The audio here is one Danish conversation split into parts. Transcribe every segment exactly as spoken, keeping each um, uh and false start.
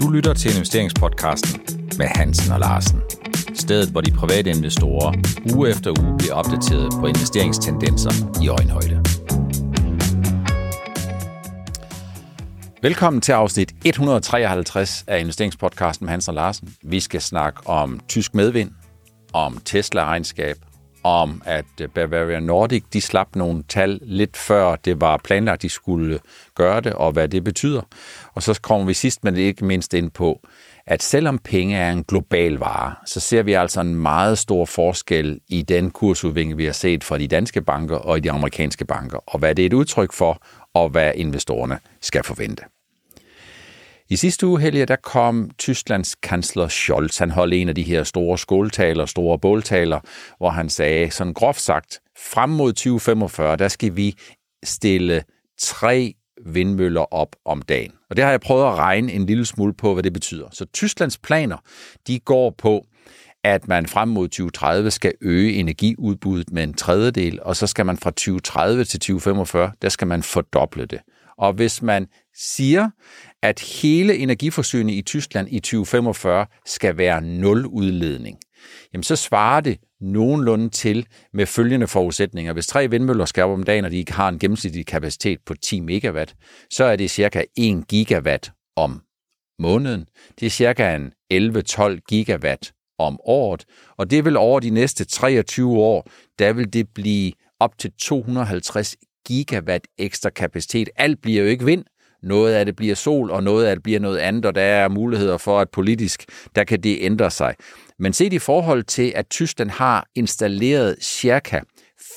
Du lytter til Investeringspodcasten med Hansen og Larsen. Stedet, hvor de private investorer uge efter uge bliver opdateret på investeringstendenser i øjenhøjde. Velkommen til afsnit et hundrede og treoghalvtreds af Investeringspodcasten med Hansen og Larsen. Vi skal snakke om tysk medvind, om Tesla-regnskab, om at Bavarian Nordic de slap nogle tal lidt før det var planlagt, de skulle gøre det, og hvad det betyder. Og så kommer vi sidst, men ikke mindst ind på, at selvom penge er en global vare, så ser vi altså en meget stor forskel i den kursudvikling, vi har set fra de danske banker og i de amerikanske banker, og hvad det er et udtryk for, og hvad investorerne skal forvente. I sidste uge, Helge, der kom Tysklands kansler Scholz. Han holdt en af de her store skåltaler, store båltaler, hvor han sagde, sådan groft sagt, frem mod tyve femogfyrre, der skal vi stille tre vindmøller op om dagen. Og det har jeg prøvet at regne en lille smule på, hvad det betyder. Så Tysklands planer, de går på, at man frem mod tyve tredive skal øge energiudbuddet med en tredjedel, og så skal man fra tyve tredive til tyve femogfyrre, der skal man fordoble det. Og hvis man siger, at hele energiforsyningen i Tyskland i tyve femogfyrre skal være nul udledning, jamen så svarer det nogenlunde til med følgende forudsætninger. Hvis tre vindmøller skal op om dagen, og de ikke har en gennemsnitlig kapacitet på ti megawatt, så er det cirka en gigawatt om måneden. Det er cirka en elleve til tolv gigawatt om året, og det vil over de næste treogtyve år, der vil det blive op til to hundrede og halvtreds gigawatt ekstra kapacitet. Alt bliver jo ikke vind. Noget af det bliver sol, og noget af det bliver noget andet, og der er muligheder for, at politisk, der kan det ændre sig. Men set i forhold til, at Tyskland har installeret cirka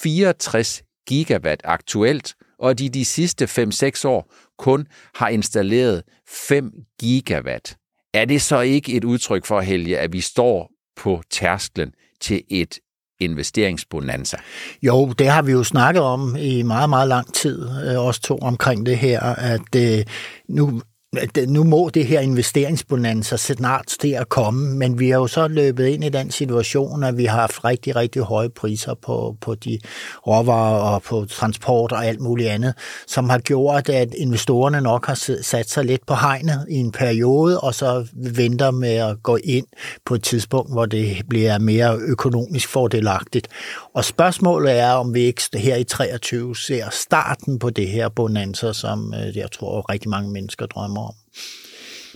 fireogtres gigawatt aktuelt, og at de de sidste fem til seks år kun har installeret fem gigawatt, er det så ikke et udtryk for, Helge, at vi står på tærsklen til et investeringsbonanza? Jo, det har vi jo snakket om i meget, meget lang tid, også to omkring det her, at øh, nu, nu må det her investeringsbonanza snart til at komme, men vi har jo så løbet ind i den situation, at vi har haft rigtig, rigtig høje priser på, på de råvarer og på transport og alt muligt andet, som har gjort, at investorerne nok har sat sig lidt på hegnet i en periode, og så venter med at gå ind på et tidspunkt, hvor det bliver mere økonomisk fordelagtigt. Og spørgsmålet er, om vi ikke her i treogtyve ser starten på det her bonanza, som jeg tror rigtig mange mennesker drømmer.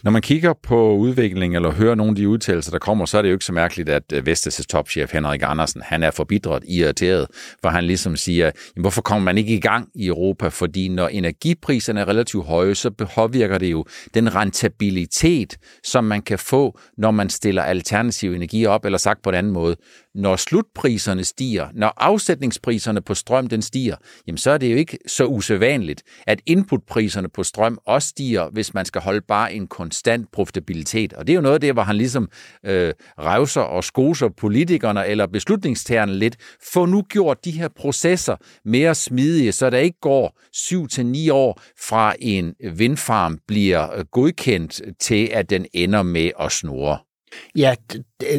Når man kigger på udviklingen eller hører nogle af de udtalelser, der kommer, så er det jo ikke så mærkeligt, at Vestas' topchef Henrik Andersen, han er forbitret, irriteret, hvor han ligesom siger, hvorfor kommer man ikke i gang i Europa? Fordi når energipriserne er relativt høje, så påvirker det jo den rentabilitet, som man kan få, når man stiller alternativ energi op, eller sagt på en anden måde. Når slutpriserne stiger, når afsætningspriserne på strøm den stiger, jamen så er det jo ikke så usædvanligt, at inputpriserne på strøm også stiger, hvis man skal holde bare en konstant profitabilitet. Og det er jo noget af det, hvor han ligesom øh, revser og skoser politikerne eller beslutningstagerne lidt, få nu gjort de her processer mere smidige, så der ikke går syv til ni år fra en vindfarm bliver godkendt til, at den ender med at snurre. Ja,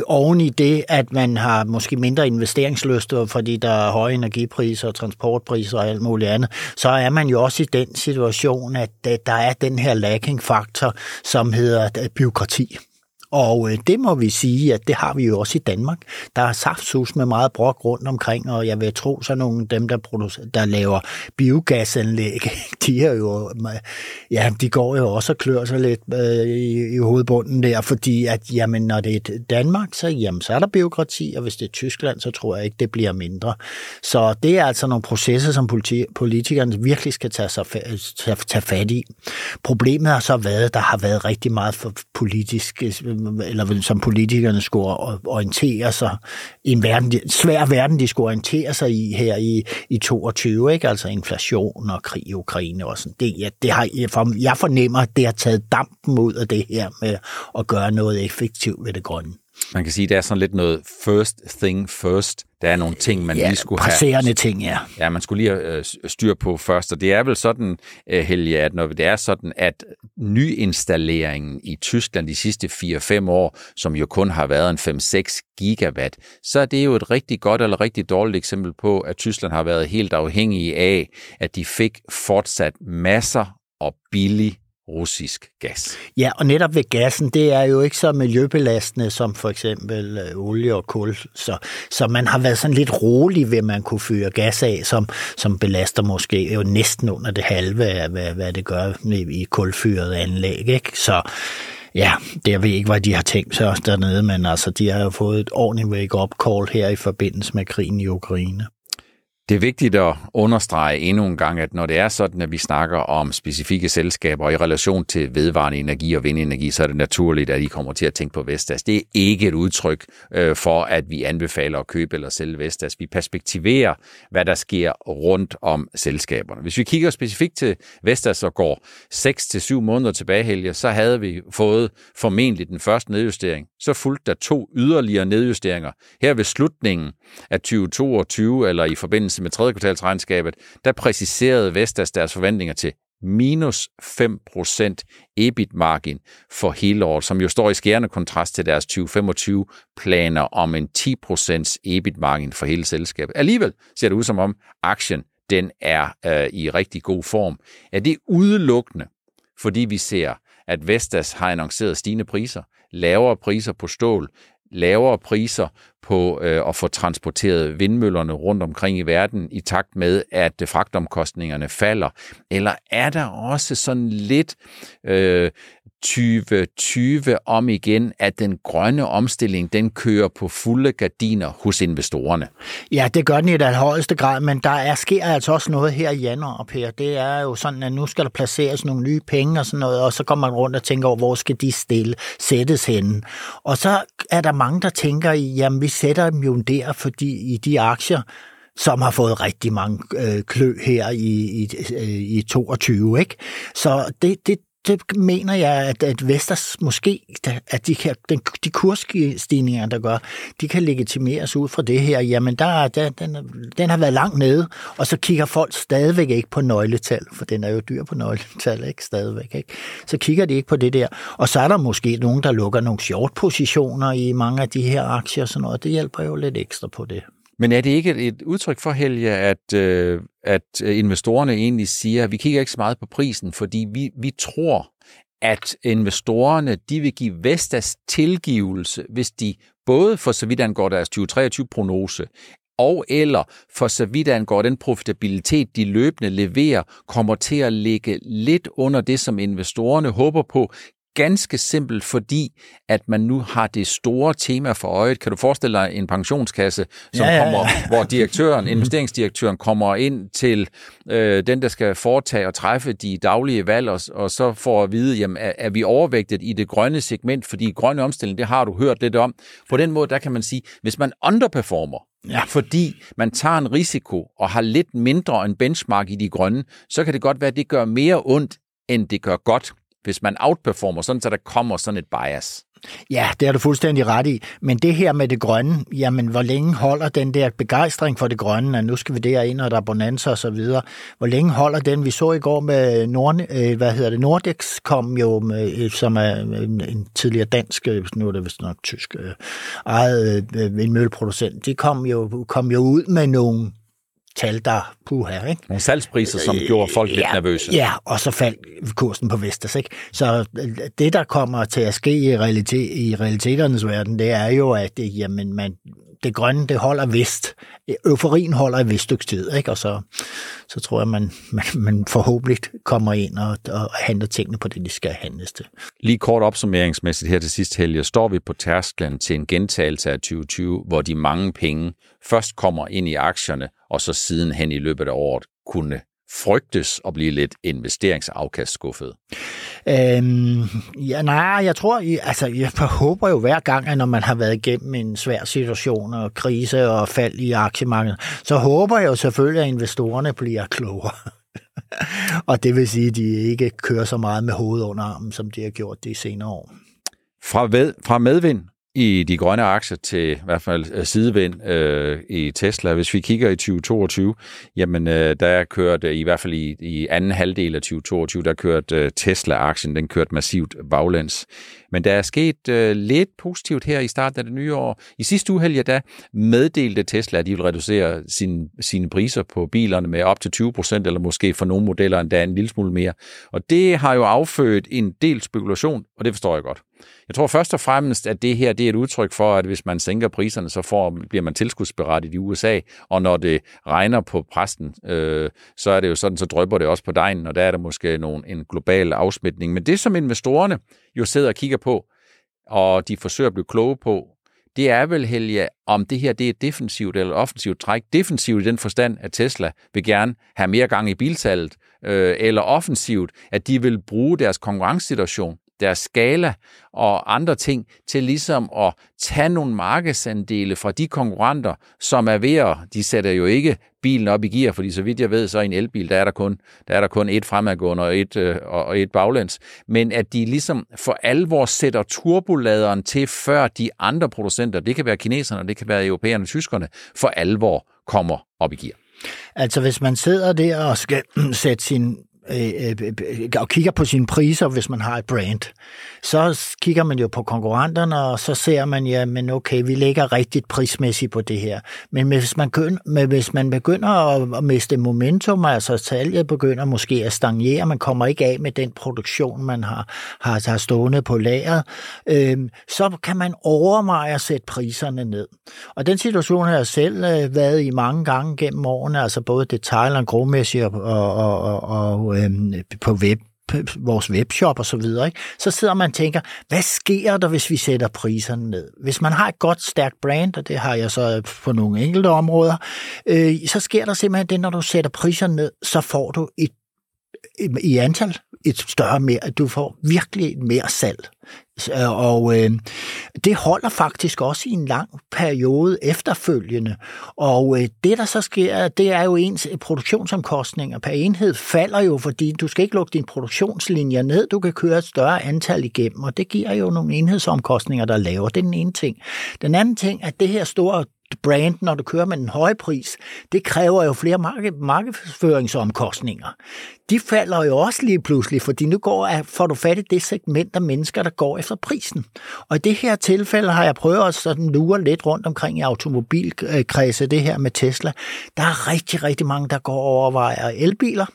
oven i det, at man har måske mindre investeringslyster, fordi der er høje energipriser, transportpriser og alt muligt andet, så er man jo også i den situation, at der er den her lagging faktor, som hedder bureaukrati. Og det må vi sige, at det har vi jo også i Danmark. Der er saftsus med meget brok rundt omkring, og jeg vil tro, så nogle af dem, der, der laver biogasanlæg, de, er jo, ja, de går jo også og klør sig lidt øh, i, i hovedbunden der, fordi at, jamen, når det er Danmark, så, jamen, så er der bureaukrati, og hvis det er Tyskland, så tror jeg ikke, det bliver mindre. Så det er altså nogle processer, som politi- politikerne virkelig skal tage, sig fa- tage, tage fat i. Problemet har så været, at der har været rigtig meget for politisk eller som politikerne skulle orientere sig i en verden, en svær verden, de skulle orientere sig i her i, i toogtyve, ikke? Altså inflation og krig i Ukraine og sådan. Det, ja, det har, jeg fornemmer, at det har taget dampen ud af det her med at gøre noget effektivt ved det grønne. Man kan sige, at der er sådan lidt noget first thing first. Der er nogle ting, man ja, lige skulle have. Ja, presserende ting, ja. Ja, man skulle lige have styr på først. Og det er vel sådan, Helge, at når det er sådan, at nyinstalleringen i Tyskland de sidste fire til fem år, som jo kun har været en fem til seks gigawatt, så er det jo et rigtig godt eller rigtig dårligt eksempel på, at Tyskland har været helt afhængige af, at de fik fortsat masser og billig russisk gas. Ja, og netop ved gassen, det er jo ikke så miljøbelastende som for eksempel olie og kul, så, så man har været sådan lidt rolig ved, at man kunne fyre gas af, som, som belaster måske jo næsten under det halve af, hvad, hvad det gør i kulfyrede anlæg, ikke? Så ja, det jeg ved ikke, hvad de har tænkt sig også dernede, men altså, de har jo fået et ordentligt wake-up call her i forbindelse med krigen i Ukraine. Det er vigtigt at understrege endnu en gang, at når det er sådan, at vi snakker om specifikke selskaber i relation til vedvarende energi og vindenergi, så er det naturligt, at I kommer til at tænke på Vestas. Det er ikke et udtryk for, at vi anbefaler at købe eller sælge Vestas. Vi perspektiverer, hvad der sker rundt om selskaberne. Hvis vi kigger specifikt til Vestas og går seks til syv måneder tilbage, Helge, så havde vi fået formentlig den første nedjustering. Så fulgte der to yderligere nedjusteringer. Her ved slutningen af tyve toogtyve eller i forbindelse med tredje kvartalsregnskabet, der præciserede Vestas deres forventninger til minus fem procent E B I T-margin for hele året, som jo står i skærende kontrast til deres tyve femogtyve-planer om en ti procent E B I T-margin for hele selskabet. Alligevel ser det ud som om aktien, den er øh, i rigtig god form. Er det udelukkende, fordi vi ser, at Vestas har annonceret stigende priser, lavere priser på stål, lavere priser på øh, at få transporteret vindmøllerne rundt omkring i verden i takt med, at fragtomkostningerne falder? Eller er der også sådan lidt øh, tyve tyve om igen, at den grønne omstilling, den kører på fulde gardiner hos investorerne? Ja, det gør den i den højeste grad, men der er, sker altså også noget her i januar, Per. Det er jo sådan, at nu skal der placeres nogle nye penge og sådan noget, og så kommer man rundt og tænker over, hvor skal de stille sættes henne? Og så er der mange, der tænker i, jamen vi sætter dem jo der, fordi i de aktier, som har fået rigtig mange øh, klø her i, i, i toogtyve, ikke? Så det, det Det mener jeg, at, at Vestas måske, at de, kan, den, de kursstigninger, der gør, de kan legitimeres ud fra det her. Jamen, der, der, den, den har været langt nede, og så kigger folk stadigvæk ikke på nøgletal, for den er jo dyr på nøgletal, ikke? Stadigvæk, ikke? Så kigger de ikke på det der. Og så er der måske nogen, der lukker nogle short-positioner i mange af de her aktier og sådan noget. Det hjælper jo lidt ekstra på det. Men er det ikke et udtryk for, Helge, at, øh, at investorerne egentlig siger, at vi kigger ikke så meget på prisen, fordi vi, vi tror, at investorerne de vil give Vestas tilgivelse, hvis de både for så vidt angår deres tyve treogtyve-prognose, og eller for så vidt angår den profitabilitet, de løbende leverer, kommer til at ligge lidt under det, som investorerne håber på, ganske simpelt, fordi at man nu har det store tema for øjet. Kan du forestille dig en pensionskasse, som ja, ja, ja. kommer, hvor direktøren, investeringsdirektøren kommer ind til øh, den, der skal foretage og træffe de daglige valg, og, og så får at vide, jamen, er, er vi overvægtet i det grønne segment, fordi grønne omstilling, det har du hørt lidt om. På den måde, der kan man sige, hvis man underperformer, ja. Fordi man tager en risiko og har lidt mindre end benchmark i de grønne, så kan det godt være, at det gør mere ondt, end det gør godt, hvis man outperformer, sådan så der kommer sådan et bias. Ja, det har du fuldstændig ret i. Men det her med det grønne, jamen hvor længe holder den der begejstring for det grønne, at nu skal vi derind, og der er bonanza og så videre. Hvor længe holder den? Vi så i går med Nord- hvad hedder det? Nordiks kom jo, med, som er en tidligere dansk, nu er det vist nok tysk, eget en mølleproducent. De kom jo, kom jo ud med nogle tal, der puha, ikke? Nogle salgspriser, som gjorde folk lidt ja, nervøse. Ja, og så faldt kursen på Vestas, ikke? Så det, der kommer til at ske i, realitet, i realiteternes verden, det er jo, at det, jamen, man, det grønne, det holder vist. Euforien holder et vist stykke tid, ikke? Og så, så tror jeg, man, man, man forhåbentlig kommer ind og, og handler tingene på det, de skal handles til. Lige kort opsummeringsmæssigt her til sidst, Helge, står vi på tærsklen til en gentagelse af tyve tyve, hvor de mange penge først kommer ind i aktierne, og så sidenhen i løbet af året kunne frygtes at blive lidt investeringsafkastskuffet? Øhm, ja, nej, jeg tror, altså jeg håber jo hver gang, at når man har været igennem en svær situation og krise og fald i aktiemarkedet, så håber jeg jo selvfølgelig, at investorerne bliver klogere. Og det vil sige, at de ikke kører så meget med hovedet under armen, som de har gjort de senere år. Fra, ved, fra medvind i de grønne aktier til i hvert fald sidevind øh, i Tesla. Hvis vi kigger i tyve toogtyve, jamen øh, der kørte i hvert fald i, i anden halvdel af tyve toogtyve, der kørte øh, Tesla-aktien, den kørte massivt baglæns. Men der er sket øh, lidt positivt her i starten af det nye år. I sidste uge, da meddelte Tesla, at de vil reducere sine, sine priser på bilerne med op til tyve procent, eller måske for nogle modeller endda en lille smule mere. Og det har jo affødt en del spekulation, og det forstår jeg godt. Jeg tror først og fremmest, at det her det er et udtryk for, at hvis man sænker priserne, så får, bliver man tilskudsberettiget i U S A, og når det regner på præsten, øh, så er det jo sådan, så drypper det også på dejen, og der er der måske nogen, en global afsmitning. Men det, som investorerne jo sidder og kigger på, og de forsøger at blive kloge på, det er vel, Helge, om det her det er defensivt eller offensivt træk. Defensivt i den forstand, at Tesla vil gerne have mere gang i bilsalget, øh, eller offensivt, at de vil bruge deres konkurrencesituation, deres skala og andre ting til ligesom at tage nogle markedsandele fra de konkurrenter, som er ved at, de sætter jo ikke bilen op i gear, fordi så vidt jeg ved, så i en elbil, der er der kun, der er der kun et fremadgående og et, øh, og et baglæns, men at de ligesom for alvor sætter turboladeren til, før de andre producenter, det kan være kineserne, det kan være europæerne og tyskerne, for alvor kommer op i gear. Altså hvis man sidder der og skal sætte sin og kigger på sine priser, hvis man har et brand, så kigger man jo på konkurrenterne, og så ser man, ja, men okay, vi ligger rigtigt prismæssigt på det her. Men hvis man, men hvis man begynder at miste momentum, altså salget begynder måske at stagnere, man kommer ikke af med den produktion, man har, har, har stående på lageret, øh, så kan man overveje at sætte priserne ned. Og den situation har jeg selv været i mange gange gennem årene, altså både detail- og growmæssigt og, og, og, og på web, vores webshop og så videre, ikke? Så sidder man og tænker, hvad sker der, hvis vi sætter priserne ned? Hvis man har et godt, stærkt brand, og det har jeg så på nogle enkelte områder, øh, så sker der simpelthen det, når du sætter priserne ned, så får du et, i antal et større mere, at du får virkelig mere salg. Og øh, det holder faktisk også i en lang periode efterfølgende. Og øh, det, der så sker, det er jo ens produktionsomkostninger per enhed falder jo, fordi du skal ikke lukke dine produktionslinjer ned, du kan køre et større antal igennem, og det giver jo nogle enhedsomkostninger, der er lavere. Det er den ene ting. Den anden ting, at det her store brand, når du kører med en høj pris, det kræver jo flere mark- markedsføringsomkostninger. De falder jo også lige pludselig, fordi nu går, får du fat i det segment af mennesker, der går efter prisen. Og i det her tilfælde har jeg prøvet at sådan lure lidt rundt omkring i automobilkredse, det her med Tesla. Der er rigtig, rigtig mange, der går og overvejer elbiler,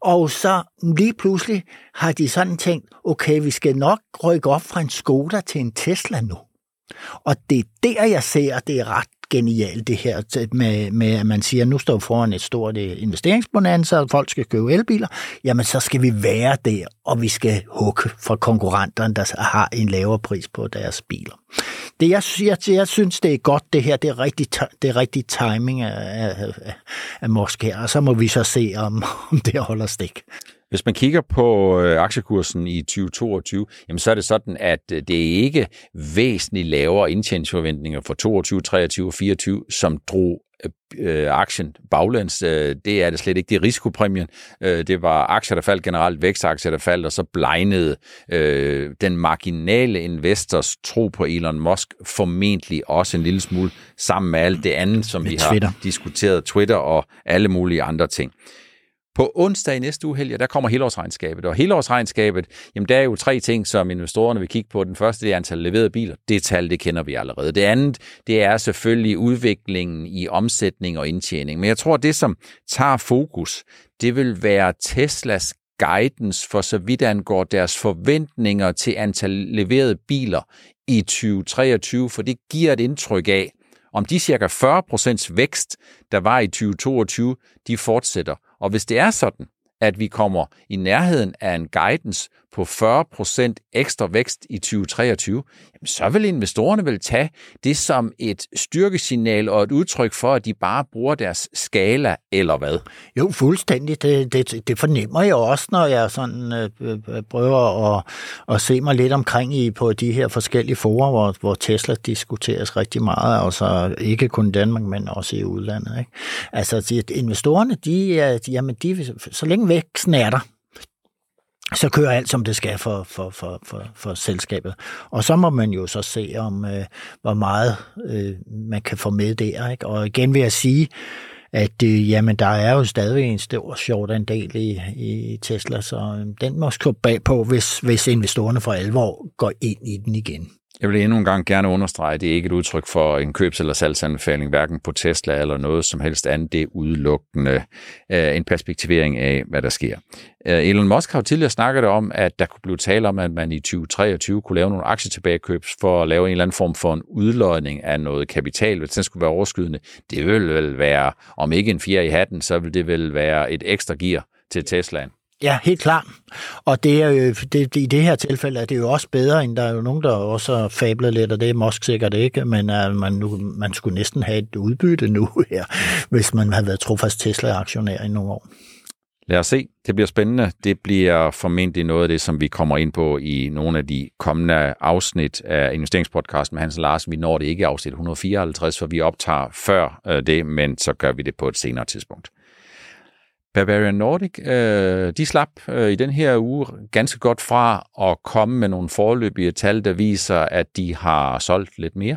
og så lige pludselig har de sådan tænkt, okay, vi skal nok rykke op fra en Skoda til en Tesla nu. Og det er der, jeg ser, at det er ret genialt det her med, med, at man siger, at nu står vi foran et stort investeringsbonanza, og folk skal købe elbiler, jamen så skal vi være der, og vi skal hugge for konkurrenterne, der har en lavere pris på deres biler. Det, jeg, jeg, jeg synes, det er godt det her, det er rigtig, det er rigtig timing af, af, af Musk her, og så må vi så se, om, om det holder stik. Hvis man kigger på aktiekursen i tyve toogtyve, jamen så er det sådan, at det ikke væsentligt lavere indtjeningsforventninger for toogtyve, treogtyve og fireogtyve, som drog aktien baglæns. Det er det slet ikke. Det er risikopræmien. Det var aktier, der faldt generelt, vækstaktier, der faldt, og så blegnede den marginale investors tro på Elon Musk formentlig også en lille smule sammen med alt det andet, som vi har diskuteret, Twitter og alle mulige andre ting. På onsdag i næste uge, Helge, der kommer helårsregnskabet. Og helårsregnskabet, jamen der er jo tre ting, som investorerne vil kigge på. Den første, det er antallet af leverede biler. Det tal, det kender vi allerede. Det andet, det er selvfølgelig udviklingen i omsætning og indtjening. Men jeg tror, det som tager fokus, det vil være Teslas guidance, for så vidt angår deres forventninger til antal leverede biler i tyve treogtyve, for det giver et indtryk af, om de cirka fyrre procent vækst, der var i tyve toogtyve, de fortsætter. Og hvis det er sådan, at vi kommer i nærheden af en guidance på fyrre procent ekstra vækst i tyve treogtyve, så vil investorerne vel tage det som et styrkesignal og et udtryk for, at de bare bruger deres skala, eller hvad? Jo, fuldstændig. Det, det, det fornemmer jeg også, når jeg sådan, øh, prøver at, at se mig lidt omkring i, på de her forskellige forer, hvor, hvor Tesla diskuteres rigtig meget, altså ikke kun i Danmark, men også i udlandet. Ikke? Altså, investorerne, de, de, jamen, de, så længe væksten er der, så kører alt, som det skal for, for, for, for, for selskabet. Og så må man jo så se, om øh, hvor meget øh, man kan få med der. Ikke? Og igen vil jeg sige, at øh, jamen, der er jo stadig en stor short-andel i, i Tesla, så øh, den må skubbe bagpå, hvis, hvis investorerne for alvor går ind i den igen. Jeg vil endnu en gang gerne understrege, at det er ikke et udtryk for en købs- eller salgsanbefaling, hverken på Tesla eller noget som helst andet. Det er udelukkende øh, en perspektivering af, hvad der sker. Øh, Elon Musk har jo tidligere snakket om, at der kunne blive tale om, at man i tyve treogtyve kunne lave nogle aktietilbagekøb for at lave en eller anden form for en udlodning af noget kapital, hvis den skulle være overskydende. Det ville vel være, om ikke en fjer i hatten, så ville det vel være et ekstra gear til Teslaen. Ja, helt klart. Og det er jo, det, i det her tilfælde er det jo også bedre, end der er jo nogen, der også har fablet lidt, og det er Musk sikkert ikke, men at man, nu, man skulle næsten have et udbytte nu her, hvis man havde været trofast Tesla-aktionær i nogle år. Lad os se. Det bliver spændende. Det bliver formentlig noget af det, som vi kommer ind på i nogle af de kommende afsnit af investeringspodcasten med Hansen og Larsen. Vi når det ikke afsnit et hundrede og fireoghalvtreds, for vi optager før det, men så gør vi det på et senere tidspunkt. Bavarian Nordic, øh, de slap øh, i den her uge ganske godt fra at komme med nogle foreløbige tal, der viser, at de har solgt lidt mere,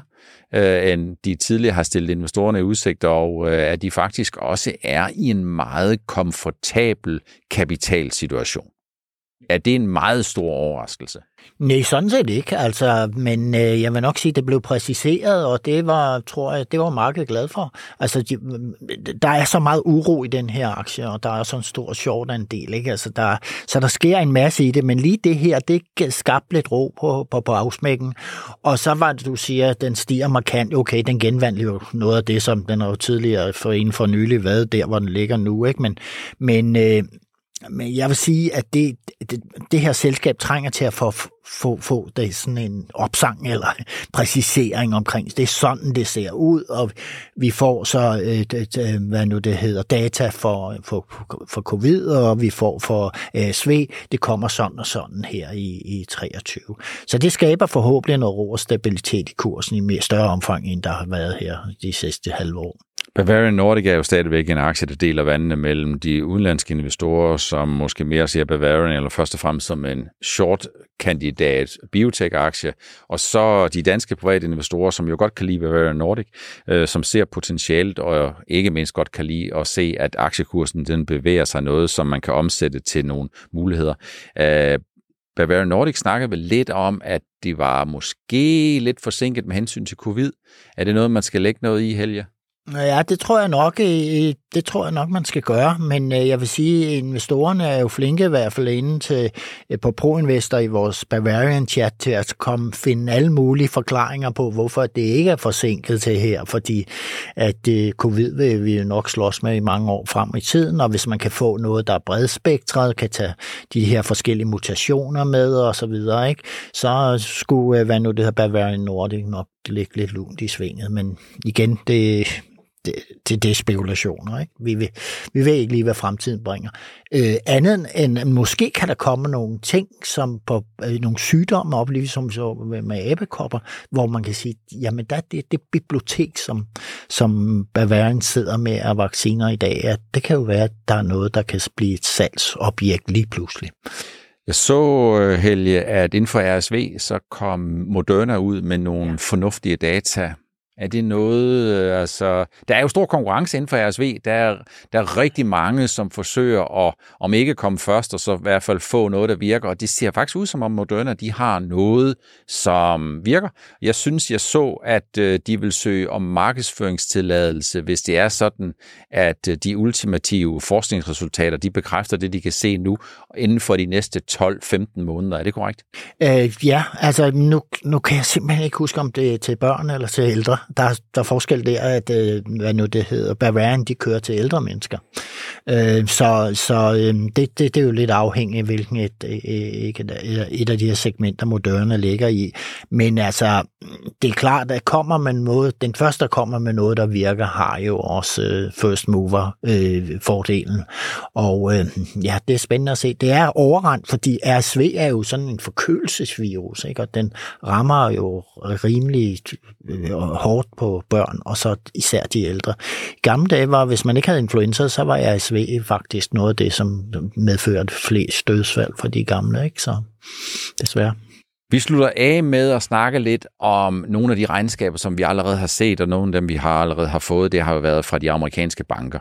øh, end de tidligere har stillet investorerne i udsigt, og øh, at de faktisk også er i en meget komfortabel kapitalsituation. Er det en meget stor overraskelse? Nej, sådan set ikke, altså, men øh, jeg vil nok sige, at det blev præciseret, og det var, tror jeg, det var markedet glad for. Altså, de, der er så meget uro i den her aktie, og der er sådan en stor short-andel, ikke? Altså, der, så der sker en masse i det, men lige det her, det skabte lidt ro på, på, på afsmækken, og så var det, du siger, at den stiger markant, okay, den genvandler jo noget af det, som den har jo tidligere for inden for nylig været der, hvor den ligger nu, ikke? Men, men øh, Men jeg vil sige, at det, det, det her selskab trænger til at få, få, få det sådan en opsang eller præcisering omkring. Det er sådan, det ser ud, og vi får så, et, et, hvad nu det hedder, data for, for, for covid, og vi får for R S V. Det kommer sådan og sådan her i, i treogtyve. Så det skaber forhåbentlig noget ro og stabilitet i kursen i mere større omfang, end der har været her de sidste halve år. Bavarian Nordic er jo stadigvæk en aktie, der deler vandene mellem de udenlandske investorer, som måske mere ser Bavarian, eller først og fremmest som en short-kandidat biotech-aktie, og så de danske private investorer, som jo godt kan lide Bavarian Nordic, øh, som ser potentielt, og ikke mindst godt kan lide at se, at aktiekursen den bevæger sig noget, som man kan omsætte til nogle muligheder. Øh, Bavarian Nordic snakker vel lidt om, at det var måske lidt forsinket med hensyn til covid. Er det noget, man skal lægge noget i, Helge? Ja, det tror jeg nok, det tror jeg nok, man skal gøre, men jeg vil sige, at investorerne er jo flinke i hvert fald inde til, på ProInvestor i vores Bavarian Chat til at komme finde alle mulige forklaringer på, hvorfor det ikke er forsinket til her, fordi at covid vil vi jo nok slås med i mange år frem i tiden, og hvis man kan få noget, der er bredspektret, kan tage de her forskellige mutationer med og så videre, ikke? Så skulle, hvad nu det her Bavarian Nordic nok ligge lidt lunt i svinget, men igen, det Det, det, det er spekulationer, ikke? Vi ved, vi ved ikke lige, hvad fremtiden bringer. Øh, andet end, måske kan der komme nogle ting, som på øh, nogle sygdomme op, ligesom så med abekopper, hvor man kan sige, jamen der er det, det bibliotek, som, som Bavarian sidder med af vacciner i dag, at det kan jo være, at der er noget, der kan blive et salgsobjekt lige pludselig. Jeg så, Helge, at inden for R S V, så kom Moderna ud med nogle ja. fornuftige data. Er det noget, altså... Der er jo stor konkurrence inden for R S V. Der er, der er rigtig mange, som forsøger at, om ikke komme først, og så i hvert fald få noget, der virker. Og det ser faktisk ud, som om Moderna, de har noget, som virker. Jeg synes, jeg så, at de vil søge om markedsføringstilladelse, hvis det er sådan, at de ultimative forskningsresultater, de bekræfter det, de kan se nu, inden for de næste tolv femten måneder. Er det korrekt? Øh, ja, altså nu, nu kan jeg simpelthen ikke huske, om det er til børn eller til ældre. Der er, der er forskel der, at hvad nu det hedder, Bavarian, de kører til ældre mennesker. Øh, så så øh, det, det, det er jo lidt afhængigt af, hvilken et, et, et af de her segmenter, Moderna ligger i. Men altså, det er klart, at kommer man mod, den første, der kommer med noget, der virker, har jo også øh, first mover-fordelen. Øh, og øh, ja, det er spændende at se. Det er overrendt, fordi R S V er jo sådan en forkølelsesvirus, ikke? Og den rammer jo rimelig øh, hårdt på børn, og så især de ældre. I gamle dage var, hvis man ikke havde influenza, så var R S V faktisk noget af det, som medførte flest dødsfald for de gamle, ikke? Så desværre. Vi slutter af med at snakke lidt om nogle af de regnskaber, som vi allerede har set, og nogle af dem, vi har allerede har fået, det har jo været fra de amerikanske banker.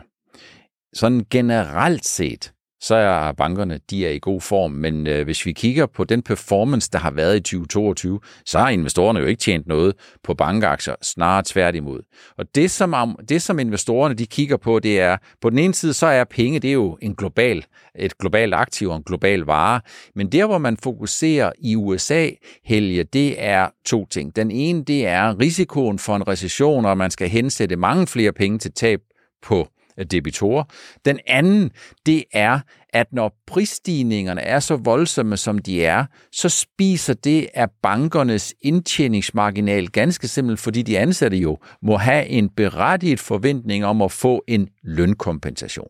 Sådan generelt set, så er bankerne, de er i god form, men øh, hvis vi kigger på den performance, der har været i tyve toogtyve, så har investorerne jo ikke tjent noget på bankaktier, snarere tværtimod. Og det som, det, som investorerne de kigger på, det er, på den ene side, så er penge, det er jo en global, et globalt aktiv og en global vare, men der, hvor man fokuserer i U S A, Helge, det er to ting. Den ene, det er risikoen for en recession, og man skal hensætte mange flere penge til tab på debitorer. Den anden, det er, at når prisstigningerne er så voldsomme, som de er, så spiser det af bankernes indtjeningsmarginal ganske simpelt, fordi de ansatte jo må have en berettiget forventning om at få en lønkompensation.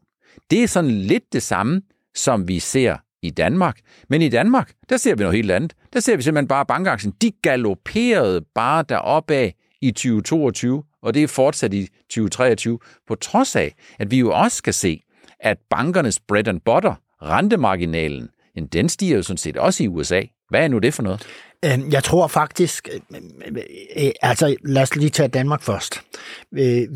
Det er sådan lidt det samme, som vi ser i Danmark. Men i Danmark, der ser vi noget helt andet. Der ser vi simpelthen bare bankaktien. De galopperede bare deropad i tyve toogtyve, og det er fortsat i tyve treogtyve, på trods af, at vi jo også kan se, at bankernes bread and butter, rentemarginalen, den stiger jo sådan set også i U S A. Hvad er nu det for noget? Jeg tror faktisk, altså lad os lige tage Danmark først.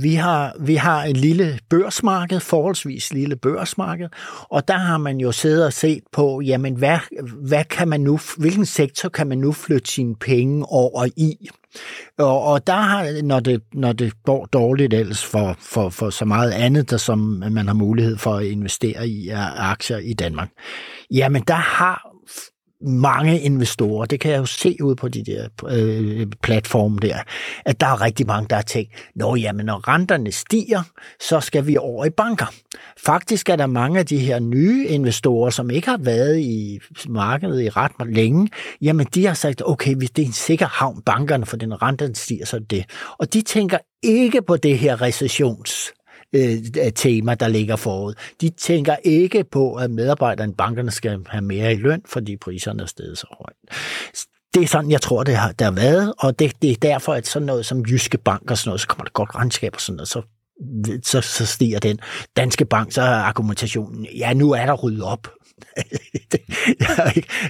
Vi har, vi har en lille børsmarked, forholdsvis lille børsmarked, og der har man jo siddet og set på, jamen hvad, hvad kan man nu, hvilken sektor kan man nu flytte sine penge over i? Og, og der har, når det, når det går dårligt ellers for, for, for så meget andet, der som man har mulighed for at investere i af aktier i Danmark, jamen der har mange investorer, det kan jeg jo se ud på de der øh, platforme der, at der er rigtig mange, der har tænkt, nå jamen, når renterne stiger, så skal vi over i banker. Faktisk er der mange af de her nye investorer, som ikke har været i markedet i ret længe, jamen de har sagt, okay, hvis det er en sikker havn, bankerne, for den renterne stiger, så er det. Og de tænker ikke på det her recessions tema, der ligger forud. De tænker ikke på, at medarbejderne i bankerne skal have mere i løn, fordi priserne er steget så højt. Det er sådan, jeg tror, det har, der har været, og det, det er derfor, at sådan noget som Jyske Bank og sådan noget, så kommer der godt regnskab og sådan noget, så Så, så stiger den. Danske Bank, så er argumentationen, ja, nu er der ryddet op.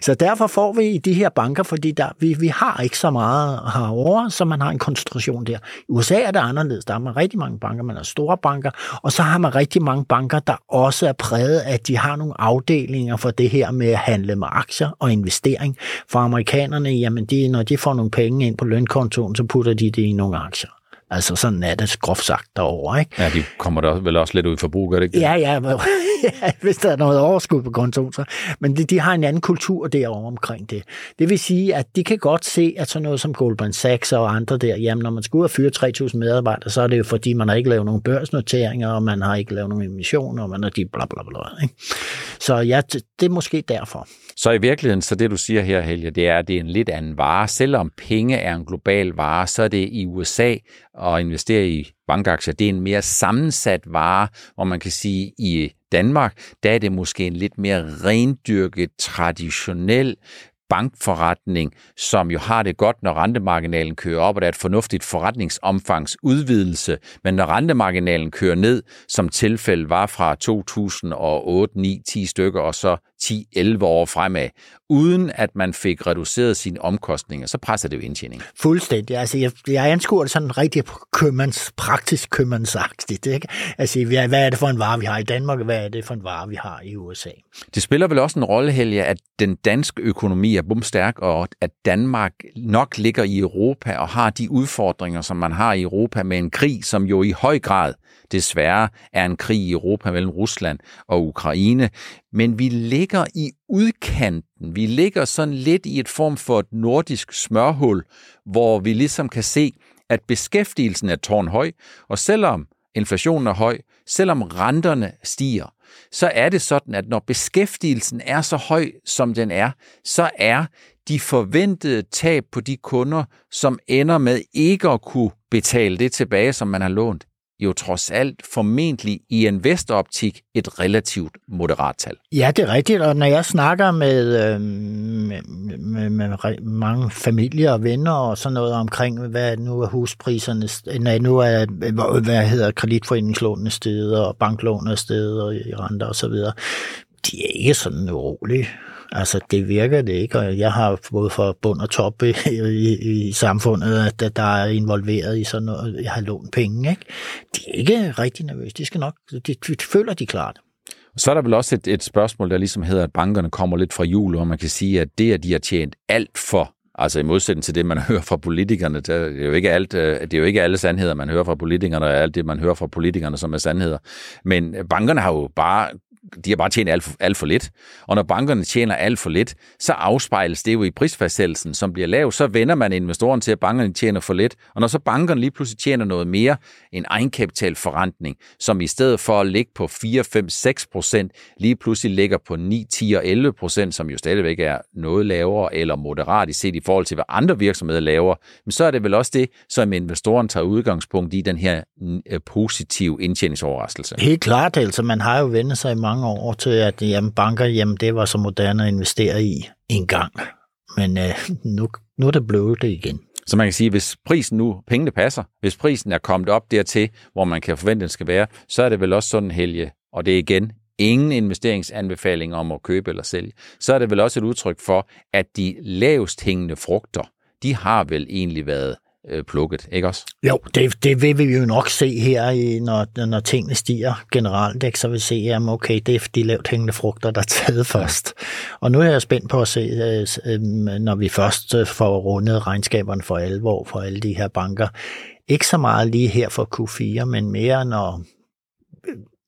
Så derfor får vi de her banker, fordi der, vi, vi har ikke så meget herovre, så man har en koncentration der. I U S A er der anderledes. Der har man rigtig mange banker, man har store banker, og så har man rigtig mange banker, der også er præget af, at de har nogle afdelinger for det her med at handle med aktier og investering. For amerikanerne, jamen de, når de får nogle penge ind på lønkontoen, så putter de det i nogle aktier. Altså sådan er det groft sagt derovre, ikke? Ja, de kommer da vel også lidt ud i forbrug, gør det ikke? Ja, ja, men, ja, hvis der er noget overskud på kontoen, så. Men de, de har en anden kultur derovre omkring det. Det vil sige, at de kan godt se, at sådan noget som Goldman Sachs og andre der, jamen når man skal ud og fyre tre tusind medarbejdere, så er det jo fordi, man har ikke lavet nogen børsnoteringer, og man har ikke lavet nogen emissioner, og man har de bla bla bla, ikke? Så ja, det er måske derfor. Så i virkeligheden, så det du siger her, Helge, det er, at det er en lidt anden vare. Selvom penge er en global vare, så er det i U S A at investere i bankaktier, det er en mere sammensat vare, hvor man kan sige, i Danmark, der er det måske en lidt mere rendyrket, traditionel bankforretning, som jo har det godt, når rentemarginalen kører op, og der er et fornuftigt forretningsomfangsudvidelse, men når rentemarginalen kører ned, som tilfælde var fra to tusind og otte, ni, ti stykker, og så ti, elleve år fremad, uden at man fik reduceret sine omkostninger, så presser det jo indtjeningen. Fuldstændig. Altså, jeg, jeg anskuer det sådan rigtig købmands, praktisk købmandsagtigt. Altså, hvad er det for en vare, vi har i Danmark, og hvad er det for en vare, vi har i U S A? Det spiller vel også en rolle, Helge, at den danske økonomi er bumstærk, og at Danmark nok ligger i Europa og har de udfordringer, som man har i Europa med en krig, som jo i høj grad desværre er en krig i Europa mellem Rusland og Ukraine. Men vi ligger i udkanten. Vi ligger sådan lidt i et form for et nordisk smørhul, hvor vi ligesom kan se, at beskæftigelsen er tårnhøj, og selvom inflationen er høj, selvom renterne stiger, så er det sådan, at når beskæftigelsen er så høj, som den er, så er de forventede tab på de kunder, som ender med ikke at kunne betale det tilbage, som man har lånt, jo trods alt formentlig i en vestoptik et relativt moderat tal. Ja, det er rigtigt, og når jeg snakker med, øh, med, med, med mange familier og venner og sådan noget omkring, hvad nu er huspriserne, nej, nu er, hvad hedder kreditforeningslånene steget, og banklånene steget, og i renter og så videre, de er ikke sådan urolige. Altså, det virker det ikke, og jeg har både fra bund og top i, i, i samfundet, at der er involveret i sådan noget, jeg har lånt penge, ikke? De er ikke rigtig nervøse, de skal nok, de, de føler de klart. Så er der vel også et, et spørgsmål, der ligesom hedder, at bankerne kommer lidt fra jul, og man kan sige, at det, at de har tjent alt for, altså i modsætning til det, man hører fra politikerne, det er jo ikke, alt, det er jo ikke alle sandheder, man hører fra politikerne, og alt det, man hører fra politikerne, som er sandheder. Men bankerne har jo bare, de har bare tjent alt for, alt for lidt. Og når bankerne tjener alt for lidt, så afspejles det jo i prisfastsættelsen, som bliver lav. Så vender man investoren til, at bankerne tjener for lidt. Og når så bankerne lige pludselig tjener noget mere, en egenkapitalforrentning, som i stedet for at ligge på fire, fem, seks procent, lige pludselig ligger på ni, ti og elleve procent, som jo stadigvæk er noget lavere eller moderat i set i forhold til, hvad andre virksomheder laver. Men så er det vel også det, som investoren tager udgangspunkt i, den her positive indtjeningsoverraskelse. Helt klart, altså man har jo vendt sig i mange år til, at jamen, banker, jamen, det var så Moderna at investere i en gang. Men øh, nu, nu er det blevet det igen. Så man kan sige, hvis prisen nu, pengene passer, hvis prisen er kommet op dertil, hvor man kan forvente, den skal være, så er det vel også sådan, Helge, og det er igen ingen investeringsanbefaling om at købe eller sælge, så er det vel også et udtryk for, at de lavest hængende frugter, de har vel egentlig været plukket, ikke også? Jo, det, det vil vi jo nok se her, når, når tingene stiger generelt, ikke? Så vil vi se, jamen okay, det er de lavt hængende frugter, der er taget først. Og nu er jeg spændt på at se, når vi først får rundet regnskaberne for alvor for alle de her banker. Ikke så meget lige her for Q fire, men mere når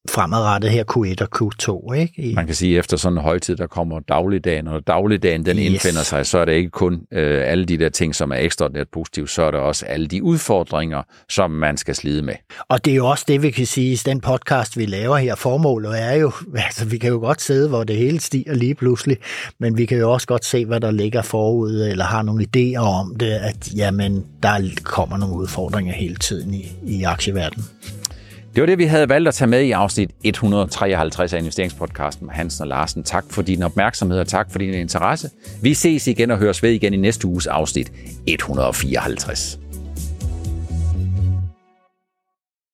fremadrettet her Q et og Q to, ikke? Man kan sige, at efter sådan en højtid, der kommer dagligdagen, og dagligdagen den yes. indfinder sig, så er det ikke kun øh, alle de der ting, som er ekstraordinært positive, så er det også alle de udfordringer, som man skal slide med. Og det er jo også det, vi kan sige, den podcast, vi laver her, formålet er jo, altså vi kan jo godt sidde, hvor det hele stiger lige pludselig, men vi kan jo også godt se, hvad der ligger forud, eller har nogle idéer om det, at jamen, der kommer nogle udfordringer hele tiden i, i aktieverdenen. Det var det, vi havde valgt at tage med i afsnit et hundrede og treoghalvtreds af Investeringspodcasten med Hansen og Larsen. Tak for din opmærksomhed og tak for din interesse. Vi ses igen og høres ved igen i næste uges afsnit et hundrede og fireoghalvtreds.